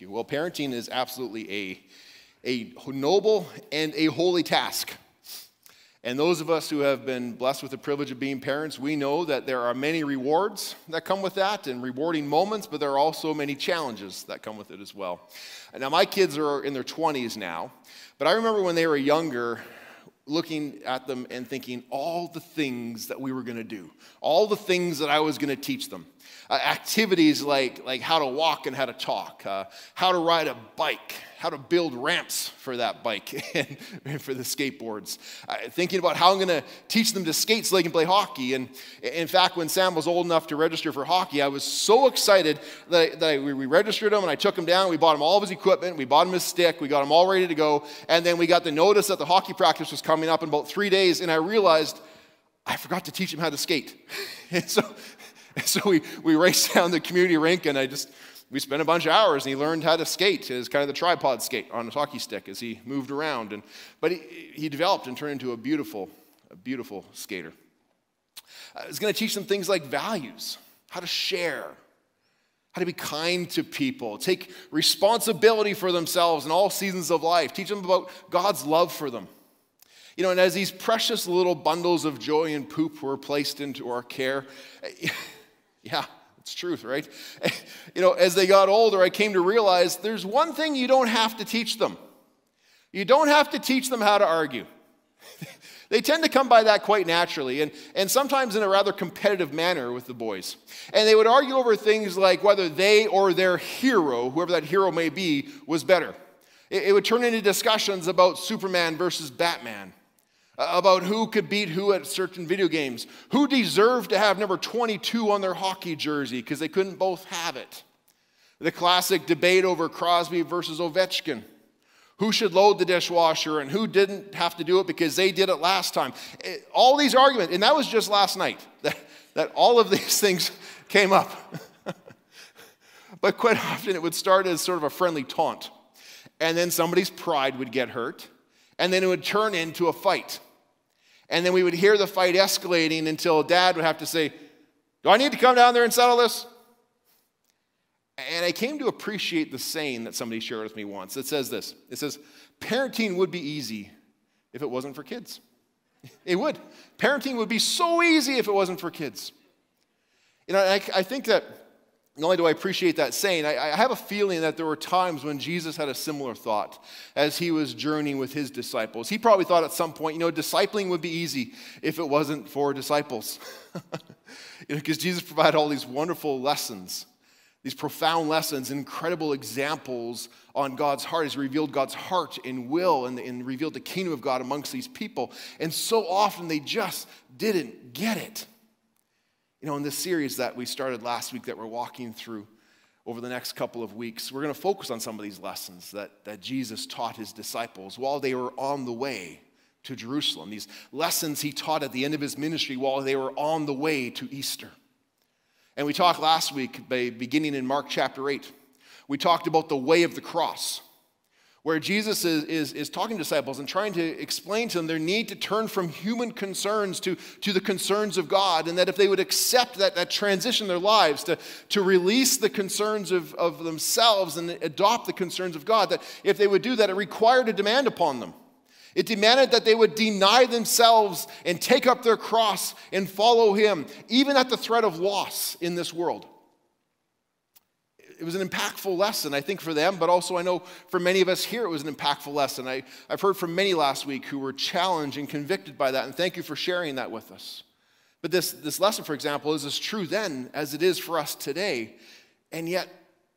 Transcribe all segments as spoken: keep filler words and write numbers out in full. Thank you. Well, parenting is absolutely a, a noble and a holy task. And those of us who have been blessed with the privilege of being parents, we know that there are many rewards that come with that and rewarding moments, but there are also many challenges that come with it as well. And now, my kids are in their twenties now, but I remember when they were younger, looking at them and thinking all the things that we were going to do, all the things that I was going to teach them. Uh, activities like, like how to walk and how to talk, uh, how to ride a bike, how to build ramps for that bike and, and for the skateboards. Uh, thinking about how I'm going to teach them to skate so they can play hockey. And in fact, when Sam was old enough to register for hockey, I was so excited that, I, that I, we registered him and I took him down. We bought him all of his equipment. We bought him his stick. We got him all ready to go. And then we got the notice that the hockey practice was coming up in about three days. And I realized I forgot to teach him how to skate. And so... And so we, we raced down the community rink, and I just, we spent a bunch of hours, and he learned how to skate. It was kind of the tripod skate on his hockey stick as he moved around. And, but he, he developed and turned into a beautiful, a beautiful skater. I was going to teach them things like values, how to share, how to be kind to people, take responsibility for themselves in all seasons of life, teach them about God's love for them. You know, and as these precious little bundles of joy and poop were placed into our care, yeah, it's truth, right? You know, as they got older, I came to realize there's one thing you don't have to teach them. You don't have to teach them how to argue. They tend to come by that quite naturally, and, and sometimes in a rather competitive manner with the boys. And they would argue over things like whether they or their hero, whoever that hero may be, was better. It, it would turn into discussions about Superman versus Batman, about who could beat who at certain video games, who deserved to have number twenty-two on their hockey jersey because they couldn't both have it. The classic debate over Crosby versus Ovechkin, who should load the dishwasher and who didn't have to do it because they did it last time. It, all these arguments, and that was just last night, that, that all of these things came up. But quite often it would start as sort of a friendly taunt, and then somebody's pride would get hurt, and then it would turn into a fight. And then we would hear the fight escalating until Dad would have to say, "Do I need to come down there and settle this?" And I came to appreciate the saying that somebody shared with me once. It says this. It says, parenting would be easy if it wasn't for kids. It would. Parenting would be so easy if it wasn't for kids. You know, I, I think that not only do I appreciate that saying, I, I have a feeling that there were times when Jesus had a similar thought as he was journeying with his disciples. He probably thought at some point, you know, discipling would be easy if it wasn't for disciples. You know, because Jesus provided all these wonderful lessons, these profound lessons, incredible examples on God's heart. He's revealed God's heart and will and, and revealed the kingdom of God amongst these people. And so often they just didn't get it. You know, in this series that we started last week that we're walking through over the next couple of weeks, we're going to focus on some of these lessons that, that Jesus taught his disciples while they were on the way to Jerusalem. These lessons he taught at the end of his ministry while they were on the way to Easter. And we talked last week, by beginning in Mark chapter eight, we talked about the way of the cross, where Jesus is, is, is talking to disciples and trying to explain to them their need to turn from human concerns to, to the concerns of God, and that if they would accept that, that transition in their lives, to, to release the concerns of, of themselves and adopt the concerns of God, that if they would do that, it required a demand upon them. It demanded that they would deny themselves and take up their cross and follow him, even at the threat of loss in this world. It was an impactful lesson, I think, for them, but also I know for many of us here it was an impactful lesson. I, I've heard from many last week who were challenged and convicted by that, and thank you for sharing that with us. But this, this lesson, for example, is as true then as it is for us today, and yet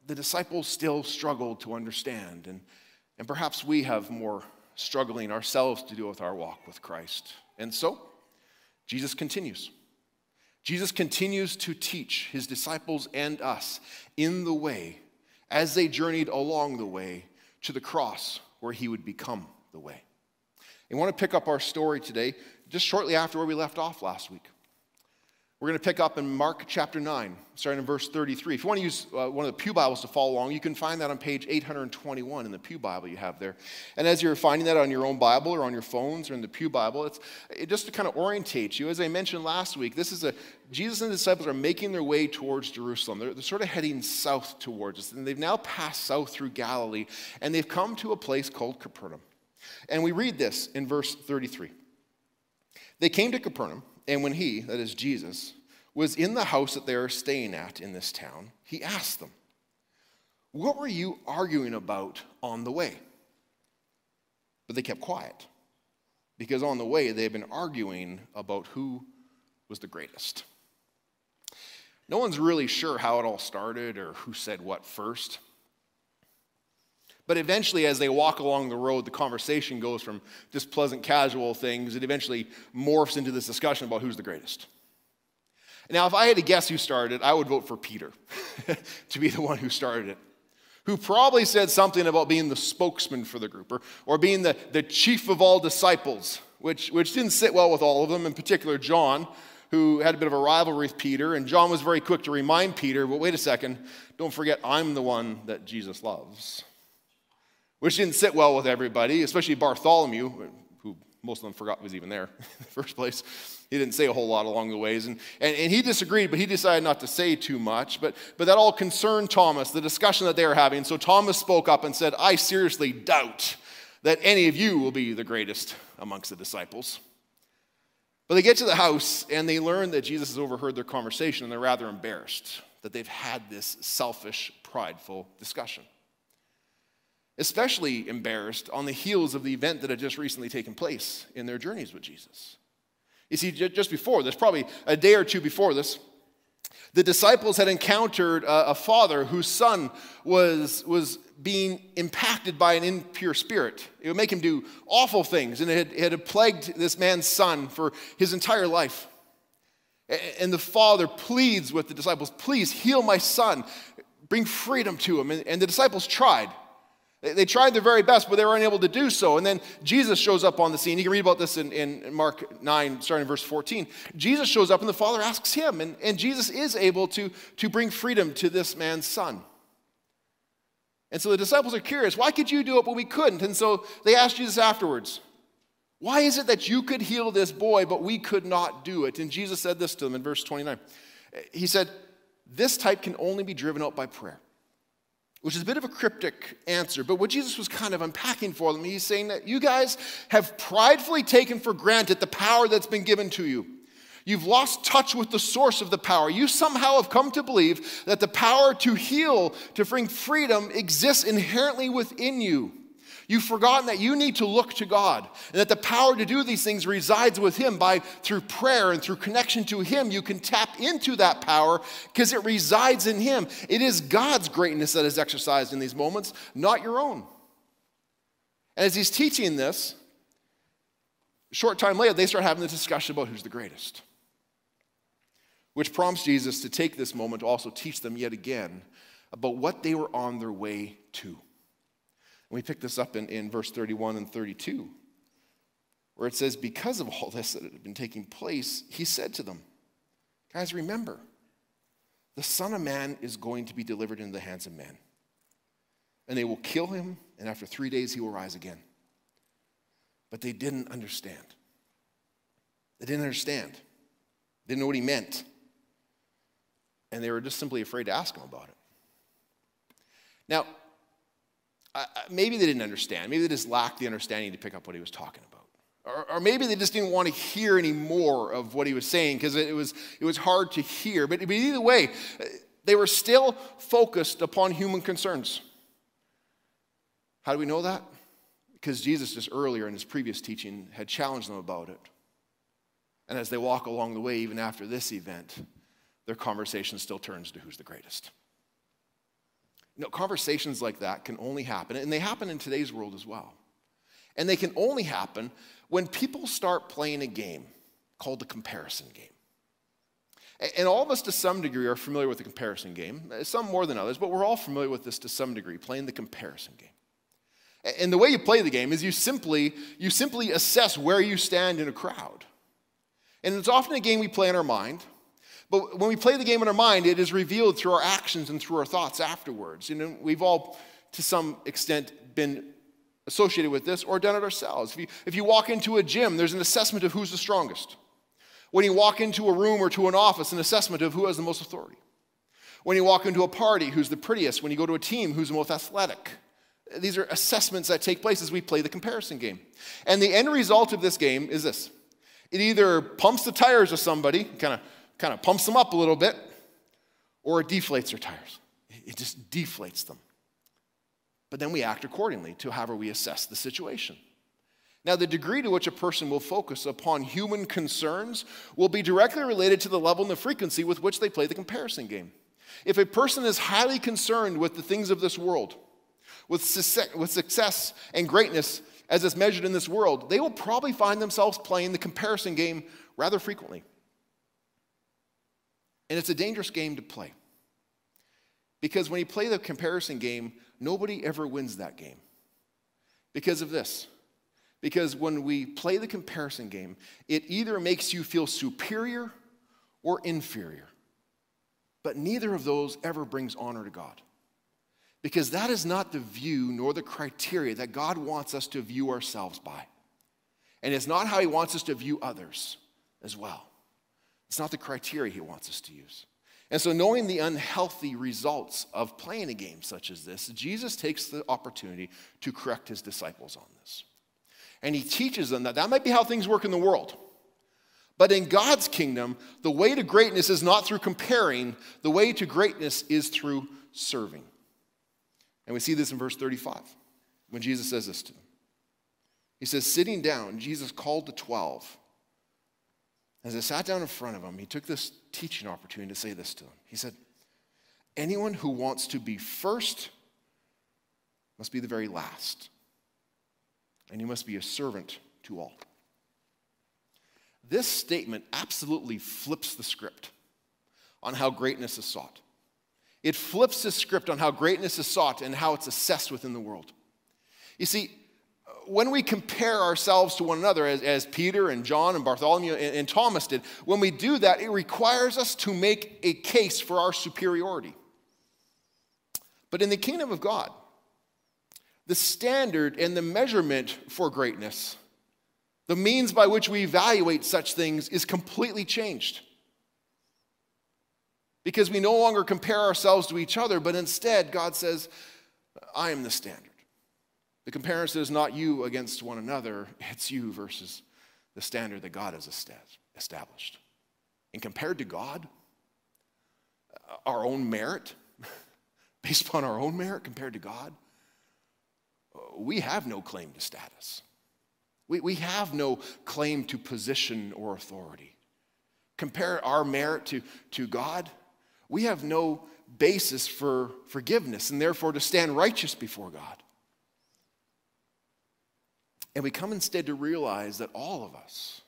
the disciples still struggled to understand, and, and perhaps we have more struggling ourselves to do with our walk with Christ. And so, Jesus continues. Jesus continues to teach his disciples and us in the way as they journeyed along the way to the cross where he would become the way. And I want to pick up our story today just shortly after where we left off last week. We're going to pick up in Mark chapter nine, starting in verse thirty-three. If you want to use uh, one of the pew Bibles to follow along, you can find that on page eight hundred twenty-one in the pew Bible you have there. And as you're finding that on your own Bible or on your phones or in the pew Bible, it's it just to kind of orientate you. As I mentioned last week, this is a, Jesus and the disciples are making their way towards Jerusalem. They're, they're sort of heading south towards us, and they've now passed south through Galilee, and they've come to a place called Capernaum. And we read this in verse thirty-three. They came to Capernaum, and when he, that is Jesus, was in the house that they are staying at in this town, he asked them, "What were you arguing about on the way?" But they kept quiet, because on the way they had been arguing about who was the greatest. No one's really sure how it all started or who said what first. But eventually, as they walk along the road, the conversation goes from just pleasant, casual things. It eventually morphs into this discussion about who's the greatest. Now, if I had to guess who started it, I would vote for Peter to be the one who started it, who probably said something about being the spokesman for the group or, or being the, the chief of all disciples, which, which didn't sit well with all of them, in particular John, who had a bit of a rivalry with Peter. And John was very quick to remind Peter, "Well, wait a second, don't forget I'm the one that Jesus loves," which didn't sit well with everybody, especially Bartholomew, who most of them forgot was even there in the first place. He didn't say a whole lot along the ways. And, and, and he disagreed, but he decided not to say too much. But, but that all concerned Thomas, the discussion that they were having. So Thomas spoke up and said, "I seriously doubt that any of you will be the greatest amongst the disciples." But they get to the house, and they learn that Jesus has overheard their conversation, and they're rather embarrassed that they've had this selfish, prideful discussion. Especially embarrassed on the heels of the event that had just recently taken place in their journeys with Jesus. You see, just before this, probably a day or two before this, the disciples had encountered a, a father whose son was, was being impacted by an impure spirit. It would make him do awful things, and it had, it had plagued this man's son for his entire life. And the father pleads with the disciples, "Please heal my son, bring freedom to him." And, and the disciples tried. They tried their very best, but they were unable to do so. And then Jesus shows up on the scene. You can read about this in, in Mark nine, starting in verse fourteen. Jesus shows up, and the father asks him. And, and Jesus is able to, to bring freedom to this man's son. And so the disciples are curious. Why could you do it, but we couldn't? And so they asked Jesus afterwards, "Why is it that you could heal this boy, but we could not do it?" And Jesus said this to them in verse twenty-nine. He said, "This type can only be driven out by prayer." Which is a bit of a cryptic answer, but what Jesus was kind of unpacking for them, he's saying that you guys have pridefully taken for granted the power that's been given to you. You've lost touch with the source of the power. You somehow have come to believe that the power to heal, to bring freedom, exists inherently within you. You've forgotten that you need to look to God, and that the power to do these things resides with him. By through prayer and through connection to him, you can tap into that power because it resides in him. It is God's greatness that is exercised in these moments, not your own. And as he's teaching this, a short time later, they start having the discussion about who's the greatest, which prompts Jesus to take this moment to also teach them yet again about what they were on their way to. We pick this up in, in verse thirty-one and thirty-two, where it says, because of all this that had been taking place, he said to them, "Guys, remember, the Son of Man is going to be delivered into the hands of men. And they will kill him, and after three days he will rise again." But they didn't understand. They didn't understand. They didn't know what he meant. And they were just simply afraid to ask him about it. Now, Uh, maybe they didn't understand. Maybe they just lacked the understanding to pick up what he was talking about. Or, or maybe they just didn't want to hear any more of what he was saying because it was, it was hard to hear. But, but either way, they were still focused upon human concerns. How do we know that? Because Jesus just earlier in his previous teaching had challenged them about it. And as they walk along the way, even after this event, their conversation still turns to who's the greatest. You know, conversations like that can only happen, and they happen in today's world as well. And they can only happen when people start playing a game called the comparison game. And all of us to some degree are familiar with the comparison game, some more than others, but we're all familiar with this to some degree, playing the comparison game. And the way you play the game is you simply, you simply assess where you stand in a crowd. And it's often a game we play in our mind, But when we play the game in our mind, it is revealed through our actions and through our thoughts afterwards. You know, we've all, to some extent, been associated with this or done it ourselves. If you, if you walk into a gym, there's an assessment of who's the strongest. When you walk into a room or to an office, an assessment of who has the most authority. When you walk into a party, who's the prettiest? When you go to a team, who's the most athletic? These are assessments that take place as we play the comparison game. And the end result of this game is this. It either pumps the tires of somebody, kind of kind of pumps them up a little bit, or it deflates their tires. It just deflates them. But then we act accordingly to however we assess the situation. Now, the degree to which a person will focus upon human concerns will be directly related to the level and the frequency with which they play the comparison game. If a person is highly concerned with the things of this world, with success and greatness as it's measured in this world, they will probably find themselves playing the comparison game rather frequently. And it's a dangerous game to play. Because when you play the comparison game, nobody ever wins that game. Because of this. Because when we play the comparison game, it either makes you feel superior or inferior. But neither of those ever brings honor to God. Because that is not the view nor the criteria that God wants us to view ourselves by. And it's not how he wants us to view others as well. It's not the criteria he wants us to use. And so knowing the unhealthy results of playing a game such as this, Jesus takes the opportunity to correct his disciples on this. And he teaches them that that might be how things work in the world. But in God's kingdom, the way to greatness is not through comparing. The way to greatness is through serving. And we see this in verse thirty-five, when Jesus says this to them. He says, sitting down, Jesus called the twelve. As they sat down in front of him, he took this teaching opportunity to say this to them. He said, anyone who wants to be first must be the very last. And he must be a servant to all. This statement absolutely flips the script on how greatness is sought. It flips the script on how greatness is sought and how it's assessed within the world. You see, when we compare ourselves to one another, as, as Peter and John and Bartholomew and, and Thomas did, when we do that, it requires us to make a case for our superiority. But in the kingdom of God, the standard and the measurement for greatness, the means by which we evaluate such things, is completely changed. Because we no longer compare ourselves to each other, but instead God says, I am the standard. The comparison is not you against one another, it's you versus the standard that God has established. And compared to God, our own merit, based upon our own merit compared to God, we have no claim to status. We, we have no claim to position or authority. Compare our merit to, to God, we have no basis for forgiveness and therefore to stand righteous before God. And we come instead to realize that all of us,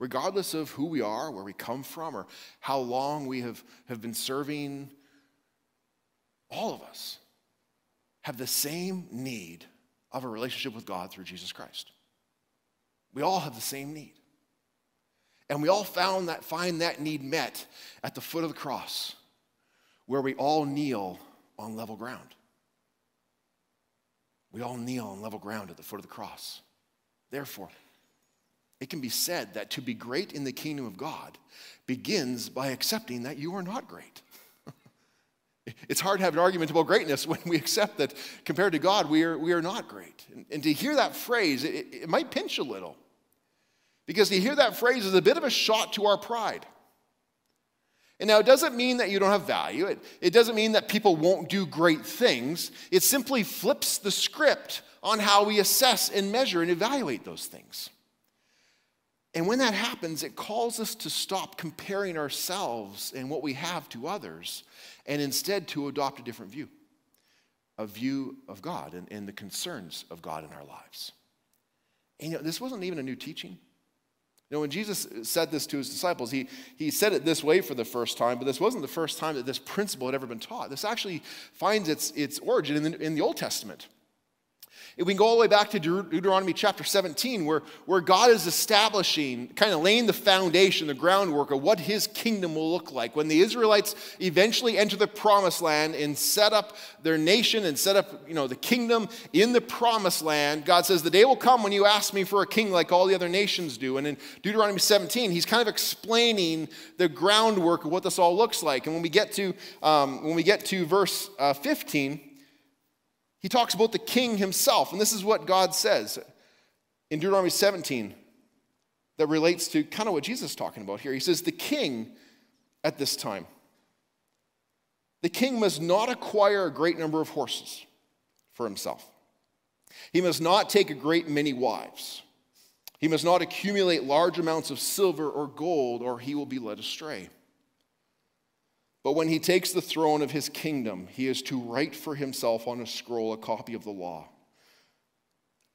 regardless of who we are, where we come from, or how long we have, have been serving, all of us have the same need of a relationship with God through Jesus Christ. We all have the same need. And we all found that, find that need met at the foot of the cross, where we all kneel on level ground. We all kneel on level ground at the foot of the cross. Therefore, it can be said that to be great in the kingdom of God begins by accepting that you are not great. It's hard to have an argument about greatness when we accept that compared to God, we are, we are not great. And, and to hear that phrase, it, it might pinch a little. Because to hear that phrase is a bit of a shot to our pride. And now it doesn't mean that you don't have value. It, it doesn't mean that people won't do great things. It simply flips the script on how we assess and measure and evaluate those things. And when that happens, it calls us to stop comparing ourselves and what we have to others, and instead to adopt a different view, a view of God and, and the concerns of God in our lives. And you know, this wasn't even a new teaching. You know, when Jesus said this to his disciples, he, he said it this way for the first time, but this wasn't the first time that this principle had ever been taught. This actually finds its, its origin in the, in the Old Testament. If we can go all the way back to Deuteronomy chapter seventeen, where, where God is establishing, kind of laying the foundation, the groundwork of what his kingdom will look like. When the Israelites eventually enter the promised land and set up their nation and set up, you know, the kingdom in the promised land, God says, the day will come when you ask me for a king like all the other nations do. And in Deuteronomy seventeen, he's kind of explaining the groundwork of what this all looks like. And when we get to, um, when we get to verse uh, fifteen, he talks about the king himself, and this is what God says in Deuteronomy seventeen that relates to kind of what Jesus is talking about here. He says, the king at this time, the king must not acquire a great number of horses for himself. He must not take a great many wives. He must not accumulate large amounts of silver or gold, or he will be led astray. But when he takes the throne of his kingdom, he is to write for himself on a scroll a copy of the law.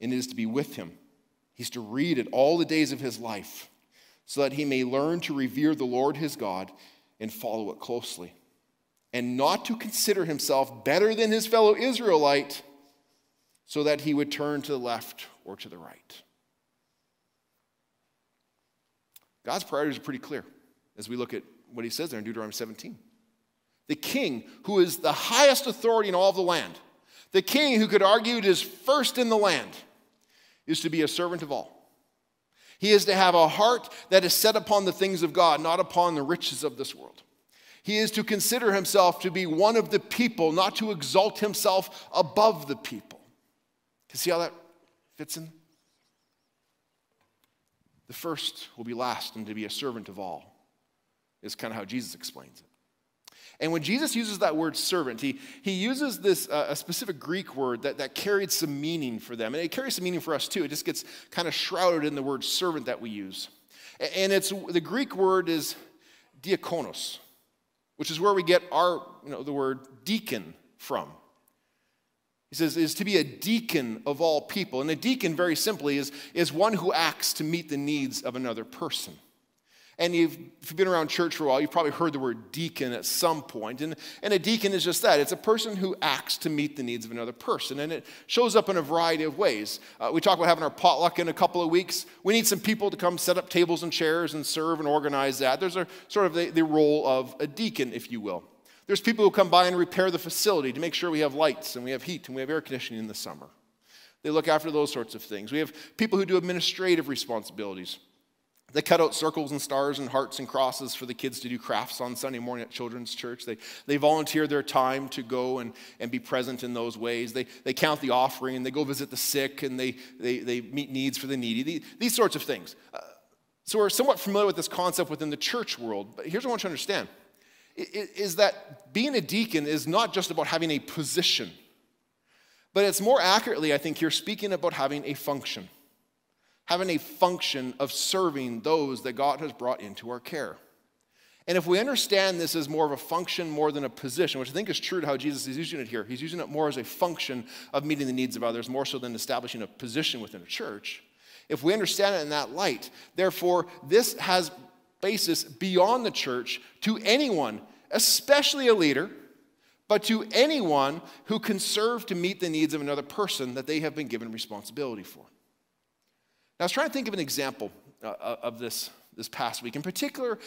And it is to be with him. He's to read it all the days of his life, so that he may learn to revere the Lord his God and follow it closely, and not to consider himself better than his fellow Israelite, so that he would turn to the left or to the right. God's priorities are pretty clear as we look at what he says there in Deuteronomy seventeen. The king, who is the highest authority in all of the land, the king who could argue is first in the land, is to be a servant of all. He is to have a heart that is set upon the things of God, not upon the riches of this world. He is to consider himself to be one of the people, not to exalt himself above the people. You see how that fits in? The first will be last, and to be a servant of all is kind of how Jesus explains it. And when Jesus uses that word servant, he, he uses this uh, a specific Greek word that, that carried some meaning for them. And it carries some meaning for us too. It just gets kind of shrouded in the word servant that we use. And it's the Greek word is diakonos, which is where we get our, you know, the word deacon from. He says, is to be a deacon of all people. And a deacon, very simply, is, is one who acts to meet the needs of another person. And you've, if you've been around church for a while, you've probably heard the word deacon at some point. And, and a deacon is just that. It's a person who acts to meet the needs of another person. And it shows up in a variety of ways. Uh, we talk about having our potluck in a couple of weeks. We need some people to come set up tables and chairs and serve and organize that. There's a sort of the, the role of a deacon, if you will. There's people who come by and repair the facility to make sure we have lights and we have heat and we have air conditioning in the summer. They look after those sorts of things. We have people who do administrative responsibilities. They cut out circles and stars and hearts and crosses for the kids to do crafts on Sunday morning at children's church. They they volunteer their time to go and, and be present in those ways. They they count the offering and they go visit the sick and they they, they meet needs for the needy. These, these sorts of things. Uh, so we're somewhat familiar with this concept within the church world. But here's what I want you to understand. It, is that being a deacon is not just about having a position. But it's more accurately, I think, here speaking about having a function. Having a function of serving those that God has brought into our care. And if we understand this as more of a function more than a position, which I think is true to how Jesus is using it here, he's using it more as a function of meeting the needs of others, more so than establishing a position within a church. If we understand it in that light, therefore, this has basis beyond the church to anyone, especially a leader, but to anyone who can serve to meet the needs of another person that they have been given responsibility for. Now, I was trying to think of an example uh, of this this past week. In particular,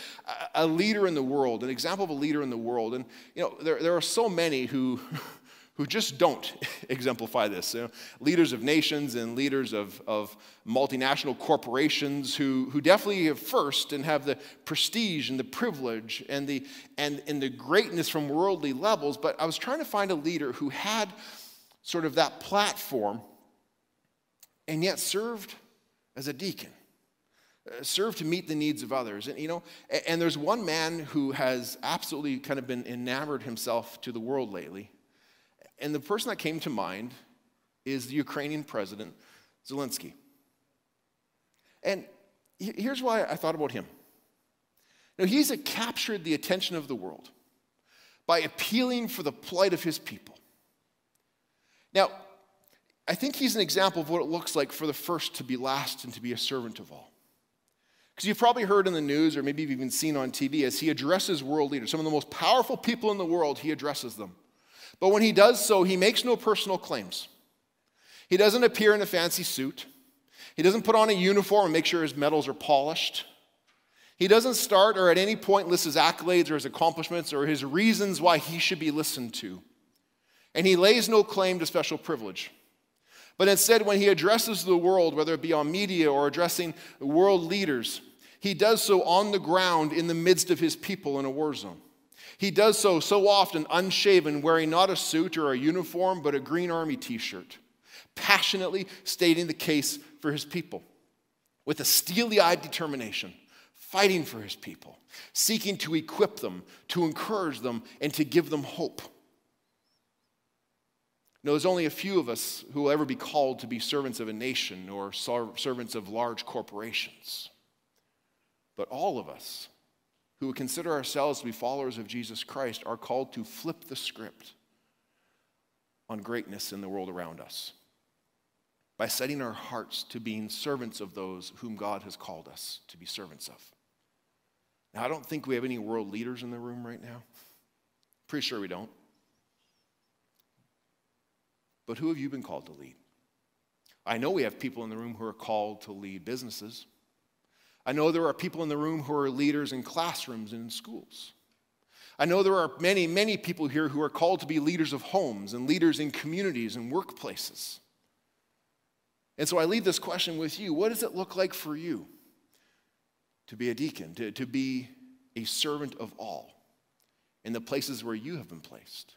a, a leader in the world, an example of a leader in the world. And, you know, there, there are so many who, who just don't exemplify this. You know, leaders of nations and leaders of, of multinational corporations who, who definitely have first and have the prestige and the privilege and the, and, and the greatness from worldly levels. But I was trying to find a leader who had sort of that platform and yet served as a deacon, uh, serve to meet the needs of others. And, you know, and, and there's one man who has absolutely kind of been enamored himself to the world lately. And the person that came to mind is the Ukrainian president, Zelensky. And he, here's why I thought about him. Now, he's uh, captured the attention of the world by appealing for the plight of his people. Now, I think he's an example of what it looks like for the first to be last and to be a servant of all. Because you've probably heard in the news, or maybe you've even seen on T V, as he addresses world leaders, some of the most powerful people in the world, he addresses them. But when he does so, he makes no personal claims. He doesn't appear in a fancy suit. He doesn't put on a uniform and make sure his medals are polished. He doesn't start or at any point list his accolades or his accomplishments or his reasons why he should be listened to. And he lays no claim to special privilege. But instead, when he addresses the world, whether it be on media or addressing world leaders, he does so on the ground in the midst of his people in a war zone. He does so so often unshaven, wearing not a suit or a uniform, but a green army t-shirt, passionately stating the case for his people with a steely-eyed determination, fighting for his people, seeking to equip them, to encourage them, and to give them hope. No, there's only a few of us who will ever be called to be servants of a nation or servants of large corporations. But all of us who would consider ourselves to be followers of Jesus Christ are called to flip the script on greatness in the world around us by setting our hearts to being servants of those whom God has called us to be servants of. Now, I don't think we have any world leaders in the room right now. Pretty sure we don't. But who have you been called to lead? I know we have people in the room who are called to lead businesses. I know there are people in the room who are leaders in classrooms and in schools. I know there are many, many people here who are called to be leaders of homes and leaders in communities and workplaces. And so I leave this question with you. What does it look like for you to be a deacon, to, to be a servant of all in the places where you have been placed?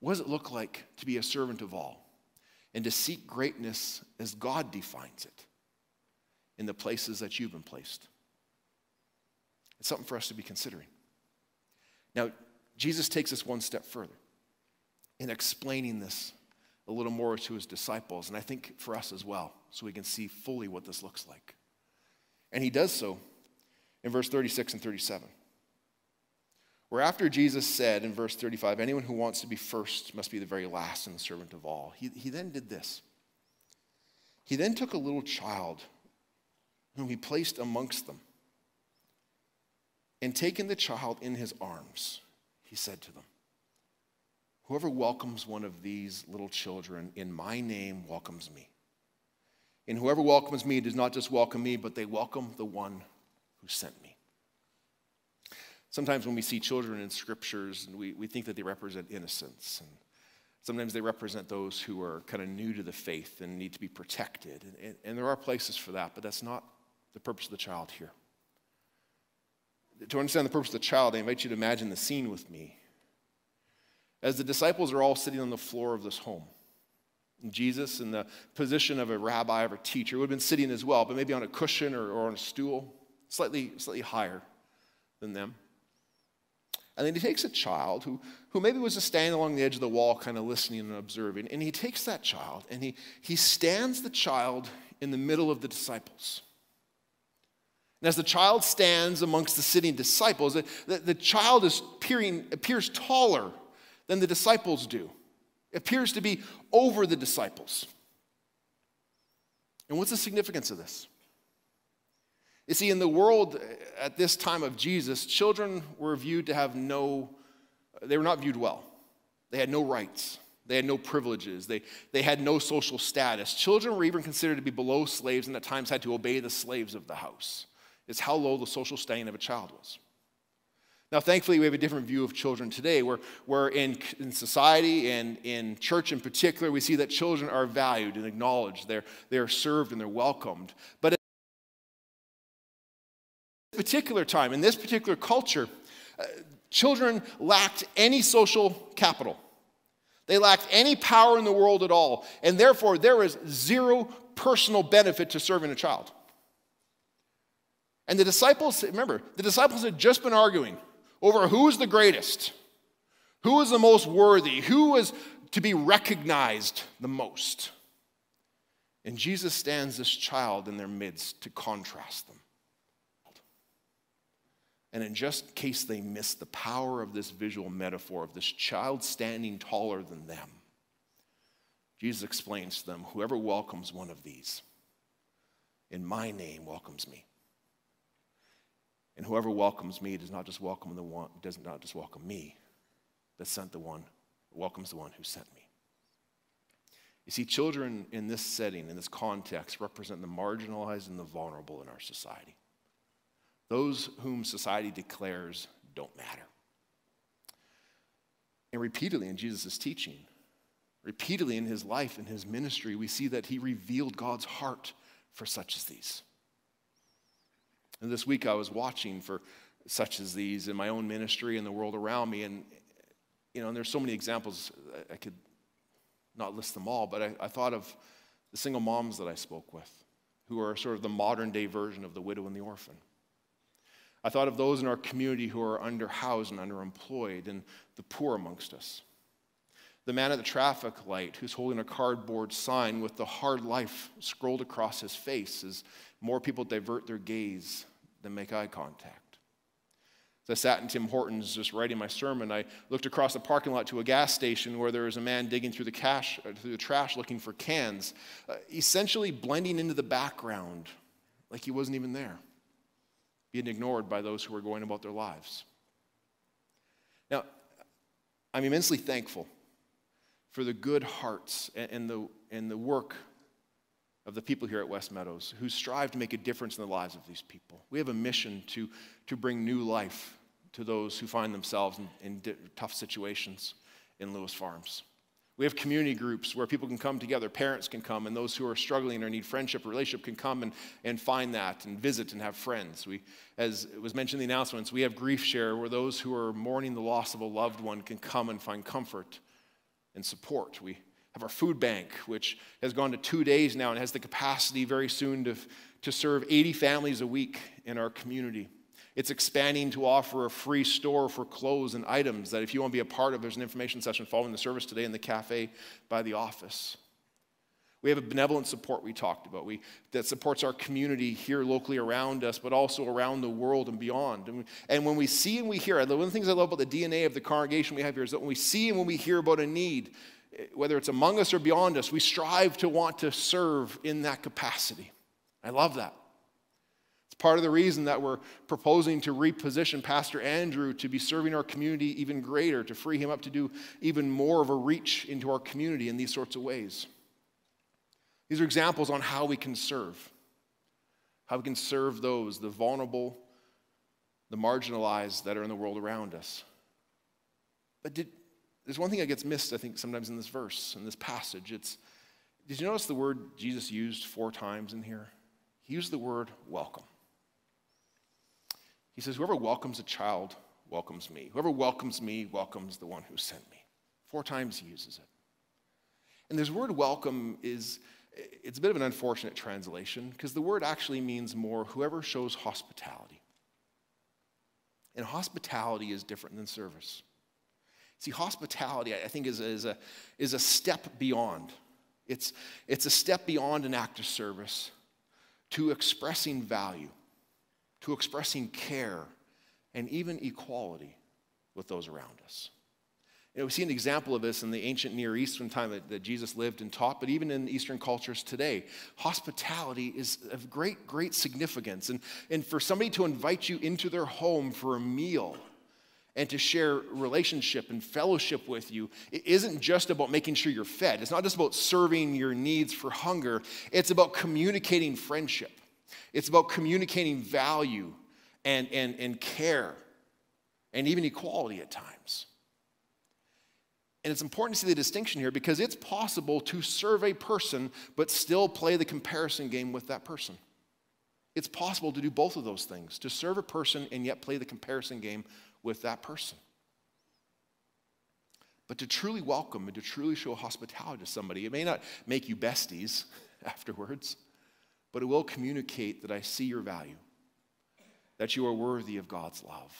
What does it look like to be a servant of all and to seek greatness as God defines it in the places that you've been placed? It's something for us to be considering. Now, Jesus takes us one step further in explaining this a little more to his disciples, and I think for us as well, so we can see fully what this looks like. And he does so in verse thirty-six and thirty-seven. Where after Jesus said in verse thirty-five, anyone who wants to be first must be the very last and the servant of all. He, he then did this. He then took a little child whom he placed amongst them. And taking the child in his arms, he said to them, whoever welcomes one of these little children in my name welcomes me. And whoever welcomes me does not just welcome me, but they welcome the one who sent me. Sometimes when we see children in scriptures, we, we think that they represent innocence. And sometimes they represent those who are kind of new to the faith and need to be protected. And, and, and there are places for that, but that's not the purpose of the child here. To understand the purpose of the child, I invite you to imagine the scene with me. As the disciples are all sitting on the floor of this home, and Jesus in the position of a rabbi or a teacher would have been sitting as well, but maybe on a cushion or, or on a stool, slightly, slightly higher than them. And then he takes a child who, who maybe was just standing along the edge of the wall kind of listening and observing. And he takes that child and he, he stands the child in the middle of the disciples. And as the child stands amongst the sitting disciples, the, the, the child is peering, appears taller than the disciples do. It appears to be over the disciples. And what's the significance of this? You see, in the world at this time of Jesus, children were viewed to have no, they were not viewed well. They had no rights. They had no privileges. They, they had no social status. Children were even considered to be below slaves and at times had to obey the slaves of the house. It's how low the social standing of a child was. Now, thankfully, we have a different view of children today. We're, we're in, in society and in church in particular, we see that children are valued and acknowledged. They're, they're served and they're welcomed. But at particular time, in this particular culture, uh, children lacked any social capital. They lacked any power in the world at all, and therefore there was zero personal benefit to serving a child. And the disciples, remember, the disciples had just been arguing over who was the greatest, who was the most worthy, who was to be recognized the most. And Jesus stands this child in their midst to contrast them. And in just case they miss the power of this visual metaphor of this child standing taller than them, Jesus explains to them, whoever welcomes one of these in my name welcomes me. And whoever welcomes me does not just welcome the one, does not just welcome me, but sent the one, welcomes the one who sent me. You see, children in this setting, in this context, represent the marginalized and the vulnerable in our society. Those whom society declares don't matter. And repeatedly in Jesus' teaching, repeatedly in his life, in his ministry, we see that he revealed God's heart for such as these. And this week I was watching for such as these in my own ministry and the world around me. And, you know, and there's so many examples, I could not list them all, but I, I thought of the single moms that I spoke with, who are sort of the modern day version of the widow and the orphan. I thought of those in our community who are underhoused and underemployed, and the poor amongst us. The man at the traffic light who's holding a cardboard sign with the hard life scrolled across his face as more people divert their gaze than make eye contact. As I sat in Tim Hortons just writing my sermon, I looked across the parking lot to a gas station where there was a man digging through the, cash, through the trash looking for cans, uh, essentially blending into the background like he wasn't even there, being ignored by those who were going about their lives. Now, I'm immensely thankful for the good hearts and the, and the work of the people here at West Meadows who strive to make a difference in the lives of these people. We have a mission to, to bring new life to those who find themselves in, in di- tough situations in Lewis Farms. We have community groups where people can come together, parents can come, and those who are struggling or need friendship or relationship can come and, and find that and visit and have friends. We, as was mentioned in the announcements, we have Grief Share, where those who are mourning the loss of a loved one can come and find comfort and support. We have our food bank, which has gone to two days now and has the capacity very soon to, to serve eighty families a week in our community. It's expanding to offer a free store for clothes and items that if you want to be a part of, there's an information session following the service today in the cafe by the office. We have a benevolent support we talked about we, that supports our community here locally around us, but also around the world and beyond. And, and when we see and we hear, one of the things I love about the D N A of the congregation we have here is that when we see and when we hear about a need, whether it's among us or beyond us, we strive to want to serve in that capacity. I love that. Part of the reason that we're proposing to reposition Pastor Andrew to be serving our community even greater, to free him up to do even more of a reach into our community in these sorts of ways. These are examples on how we can serve, how we can serve those, the vulnerable, the marginalized that are in the world around us. But did, there's one thing that gets missed, I think, sometimes in this verse, in this passage. It's, did you notice the word Jesus used four times in here? He used the word welcome. He says, whoever welcomes a child welcomes me. Whoever welcomes me welcomes the one who sent me. Four times he uses it. And this word welcome is, it's a bit of an unfortunate translation because the word actually means more whoever shows hospitality. And hospitality is different than service. See, hospitality, I think, is, is, a, is a step beyond. It's, it's a step beyond an act of service to expressing value, to expressing care, and even equality with those around us. You know, we see an example of this in the ancient Near East from the time that, that Jesus lived and taught, but even in Eastern cultures today, hospitality is of great, great significance. And, and for somebody to invite you into their home for a meal and to share relationship and fellowship with you, it isn't just about making sure you're fed. It's not just about serving your needs for hunger. It's about communicating friendship. It's about communicating value and, and, and care and even equality at times. And it's important to see the distinction here because it's possible to serve a person but still play the comparison game with that person. It's possible to do both of those things, to serve a person and yet play the comparison game with that person. But to truly welcome and to truly show hospitality to somebody, it may not make you besties afterwards, but it will communicate that I see your value, that you are worthy of God's love,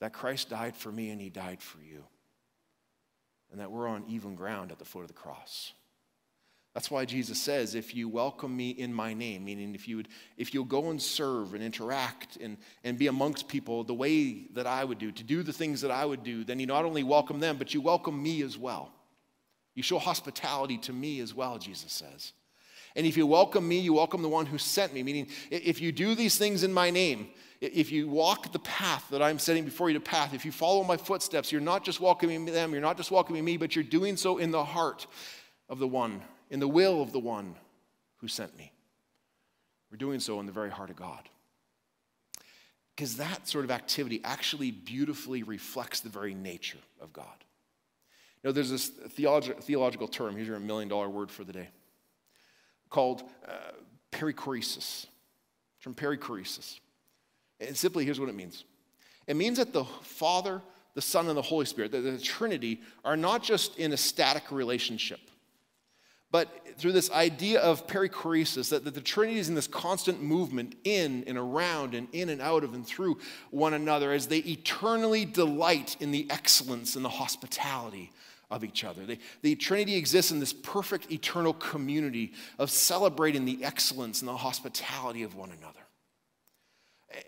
that Christ died for me and he died for you, and that we're on even ground at the foot of the cross. That's why Jesus says, if you welcome me in my name, meaning if you would, if you'll go and serve and interact and, and be amongst people the way that I would do, to do the things that I would do, then you not only welcome them, but you welcome me as well. You show hospitality to me as well, Jesus says. And if you welcome me, you welcome the one who sent me, meaning if you do these things in my name, if you walk the path that I'm setting before you to path, if you follow my footsteps, you're not just welcoming them, you're not just welcoming me, but you're doing so in the heart of the one, in the will of the one who sent me. We're doing so in the very heart of God. Because that sort of activity actually beautifully reflects the very nature of God. You know, there's this theolog- theological term, here's your million-dollar word for the day, called uh, perichoresis. It's from perichoresis. And simply, here's what it means. It means that the Father, the Son, and the Holy Spirit, that the Trinity, are not just in a static relationship, but through this idea of perichoresis, that, that the Trinity is in this constant movement in and around and in and out of and through one another as they eternally delight in the excellence and the hospitality of each other. They, the Trinity exists in this perfect eternal community of celebrating the excellence and the hospitality of one another.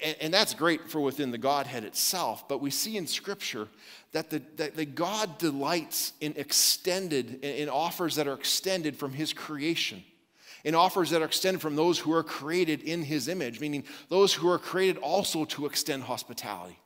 And, and that's great for within the Godhead itself, but we see in Scripture that the, that the God delights in extended, in offers that are extended from his creation, in offers that are extended from those who are created in his image, meaning those who are created also to extend hospitality.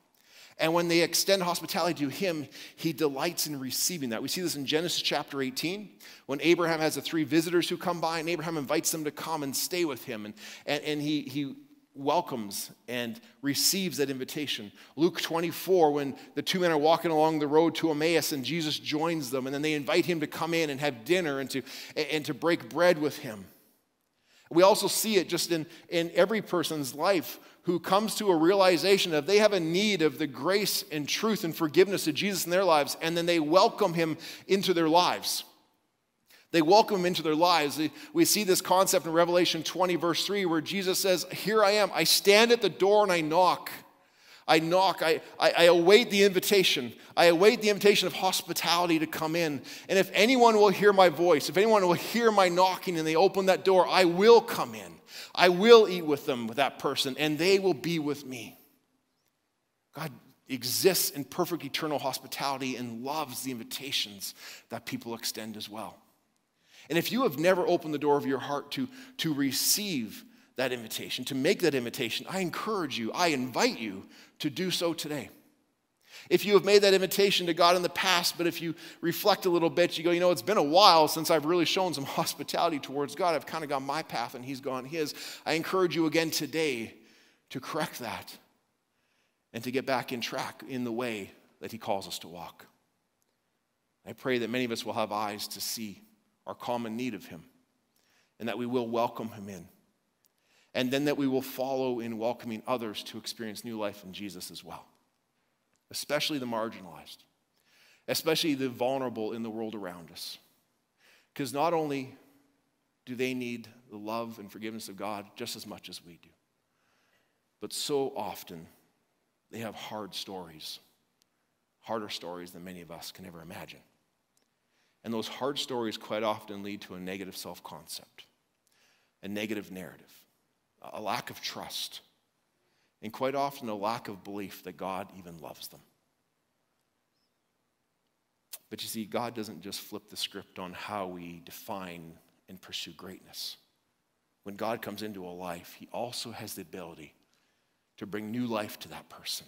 And when they extend hospitality to him, he delights in receiving that. We see this in Genesis chapter eighteen, when Abraham has the three visitors who come by, and Abraham invites them to come and stay with him, and, and, and he he... welcomes and receives that invitation. Luke twenty-four, when the two men are walking along the road to Emmaus and Jesus joins them, and then they invite him to come in and have dinner and to and to break bread with him. We also see it just in, in every person's life who comes to a realization of they have a need of the grace and truth and forgiveness of Jesus in their lives, and then they welcome him into their lives. They welcome him into their lives. We see this concept in Revelation twenty, verse three, where Jesus says, here I am. I stand at the door and I knock. I knock. I, I, I await the invitation. I await the invitation of hospitality to come in. And if anyone will hear my voice, if anyone will hear my knocking and they open that door, I will come in. I will eat with them, with that person, and they will be with me. God exists in perfect eternal hospitality and loves the invitations that people extend as well. And if you have never opened the door of your heart to, to receive that invitation, to make that invitation, I encourage you, I invite you to do so today. If you have made that invitation to God in the past, but if you reflect a little bit, you go, you know, it's been a while since I've really shown some hospitality towards God. I've kind of gone my path and he's gone his. I encourage you again today to correct that and to get back in track in the way that he calls us to walk. I pray that many of us will have eyes to see our common need of him, and that we will welcome him in, and then that we will follow in welcoming others to experience new life in Jesus as well, especially the marginalized, especially the vulnerable in the world around us, because not only do they need the love and forgiveness of God just as much as we do, but so often they have hard stories, harder stories than many of us can ever imagine. And those hard stories quite often lead to a negative self-concept, a negative narrative, a lack of trust, and quite often a lack of belief that God even loves them. But you see, God doesn't just flip the script on how we define and pursue greatness. When God comes into a life, he also has the ability to bring new life to that person.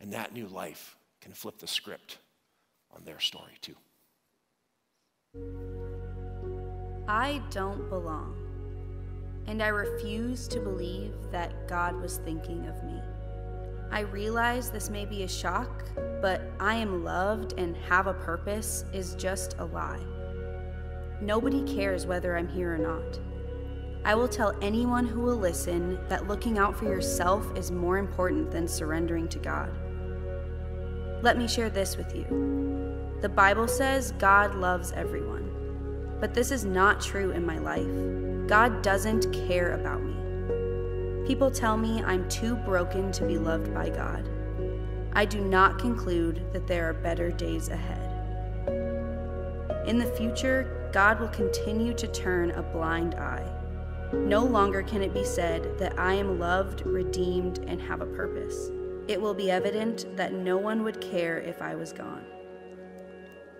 And that new life can flip the script on their story too. I don't belong, and I refuse to believe that God was thinking of me. I realize this may be a shock, but I am loved and have a purpose is just a lie. Nobody cares whether I'm here or not. I will tell anyone who will listen that looking out for yourself is more important than surrendering to God. Let me share this with you. The Bible says God loves everyone, but this is not true in my life. God doesn't care about me. People tell me I'm too broken to be loved by God. I do not conclude that there are better days ahead. In the future, God will continue to turn a blind eye. No longer can it be said that I am loved, redeemed, and have a purpose. It will be evident that no one would care if I was gone.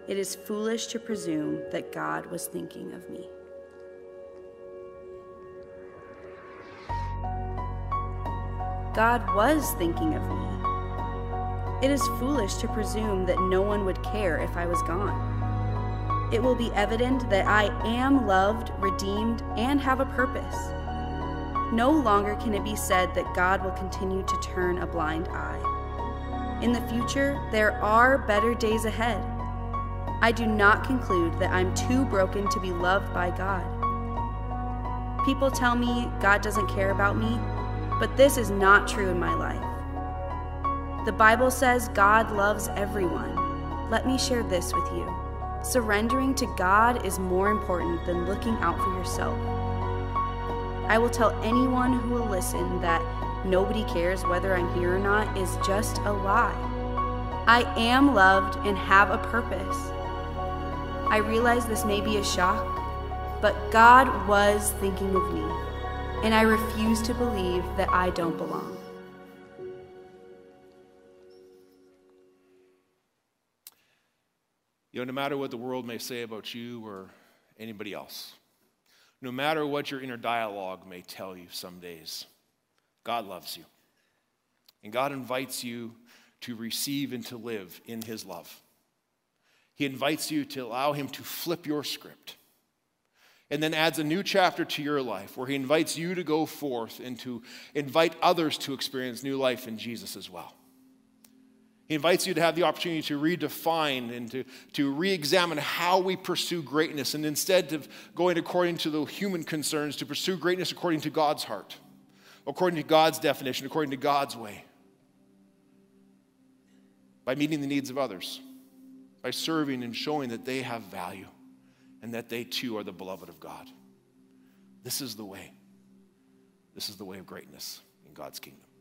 It is foolish to presume that God was thinking of me. God was thinking of me. It is foolish to presume that no one would care if I was gone. it will be evident that I am loved, redeemed, and have a purpose. No longer can it be said that God will continue to turn a blind eye. In the future, there are better days ahead. I do not conclude that I'm too broken to be loved by God. People tell me God doesn't care about me, but this is not true in my life. The Bible says God loves everyone. Let me share this with you. Surrendering to God is more important than looking out for yourself. I will tell anyone who will listen that nobody cares whether I'm here or not is just a lie. I am loved and have a purpose. I realize this may be a shock, but God was thinking of me, and I refuse to believe that I don't belong. You know, no matter what the world may say about you or anybody else, no matter what your inner dialogue may tell you some days, God loves you. And God invites you to receive and to live in his love. He invites you to allow him to flip your script, and then adds a new chapter to your life where he invites you to go forth and to invite others to experience new life in Jesus as well. He invites you to have the opportunity to redefine and to, to re-examine how we pursue greatness, and instead of going according to the human concerns, to pursue greatness according to God's heart, according to God's definition, according to God's way, by meeting the needs of others, by serving and showing that they have value and that they too are the beloved of God. This is the way. This is the way of greatness in God's kingdom.